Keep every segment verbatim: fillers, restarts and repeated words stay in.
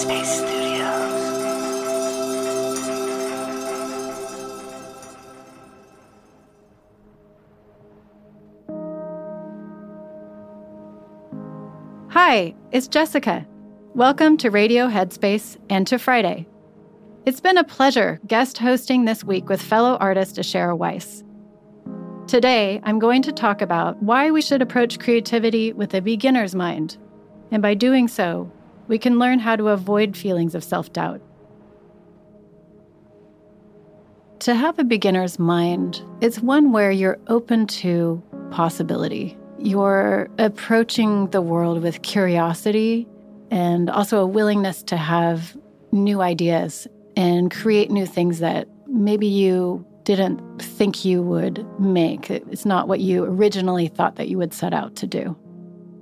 Headspace Studios. Hi, it's Jessica. Welcome to Radio Headspace and to Friday. It's been a pleasure guest hosting this week with fellow artist Asherah Weiss. Today, I'm going to talk about why we should approach creativity with a beginner's mind. And by doing so, we can learn how to avoid feelings of self-doubt. To have a beginner's mind, it's one where you're open to possibility. You're approaching the world with curiosity and also a willingness to have new ideas and create new things that maybe you didn't think you would make. It's not what you originally thought that you would set out to do.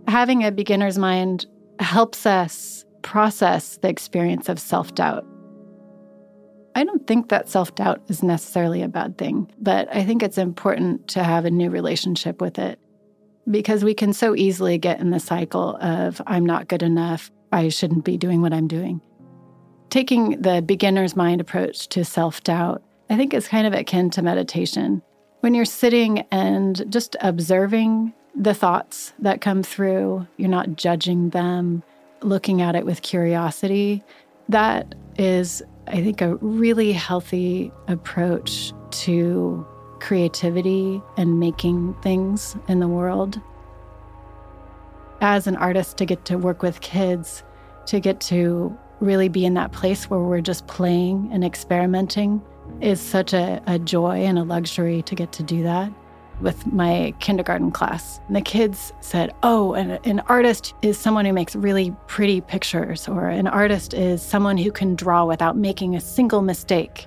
Having a beginner's mind helps us process the experience of self-doubt. I don't think that self-doubt is necessarily a bad thing, but I think it's important to have a new relationship with it because we can so easily get in the cycle of, I'm not good enough, I shouldn't be doing what I'm doing. Taking the beginner's mind approach to self-doubt, I think it's kind of akin to meditation. When you're sitting and just observing the thoughts that come through, you're not judging them, looking at it with curiosity, that is, I think, a really healthy approach to creativity and making things in the world. As an artist, to get to work with kids, to get to really be in that place where we're just playing and experimenting, is such a, a joy and a luxury to get to do that with my kindergarten class. And the kids said, oh, an, an artist is someone who makes really pretty pictures, or an artist is someone who can draw without making a single mistake.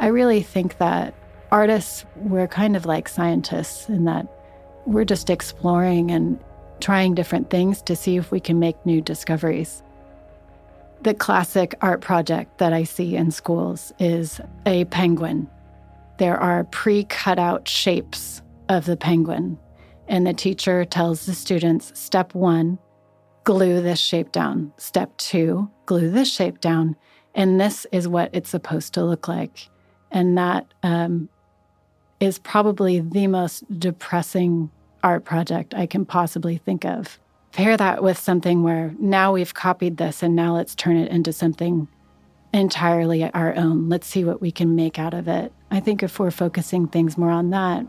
I really think that artists, we're kind of like scientists in that we're just exploring and trying different things to see if we can make new discoveries. The classic art project that I see in schools is a penguin. There are pre-cut out shapes of the penguin, and the teacher tells the students, step one, glue this shape down. Step two, glue this shape down. And this is what it's supposed to look like. And that um, is probably the most depressing art project I can possibly think of. Pair that with something where now we've copied this and now let's turn it into something entirely our own. Let's see what we can make out of it. I think if we're focusing things more on that,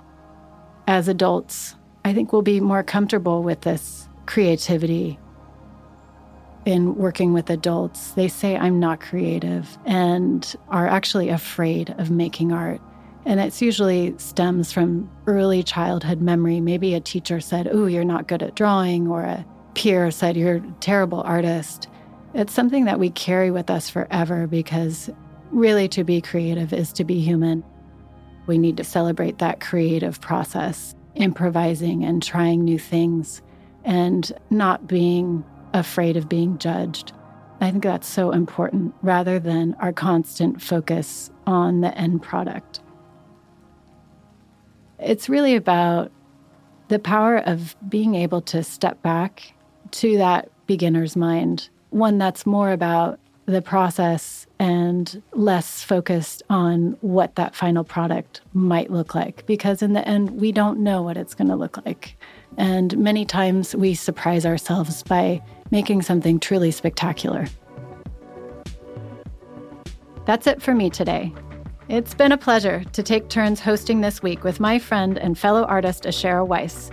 as adults, I think we'll be more comfortable with this creativity. In working with adults, they say I'm not creative and are actually afraid of making art. And it's usually stems from early childhood memory. Maybe a teacher said, oh, you're not good at drawing, or a peer said, you're a terrible artist. It's something that we carry with us forever because really to be creative is to be human. We need to celebrate that creative process, improvising and trying new things and not being afraid of being judged. I think that's so important rather than our constant focus on the end product. It's really about the power of being able to step back to that beginner's mind, one that's more about the process and less focused on what that final product might look like. Because in the end, we don't know what it's going to look like. And many times we surprise ourselves by making something truly spectacular. That's it for me today. It's been a pleasure to take turns hosting this week with my friend and fellow artist, Asherah Weiss.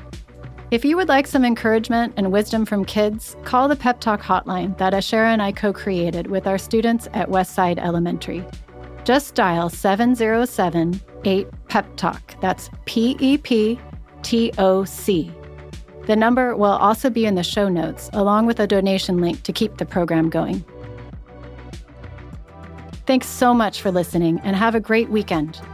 If you would like some encouragement and wisdom from kids, call the Pep Talk Hotline that Asherah and I co-created with our students at Westside Elementary. Just dial seven zero seven eight PEP TALK. That's P E P T O C. The number will also be in the show notes, along with a donation link to keep the program going. Thanks so much for listening, and have a great weekend.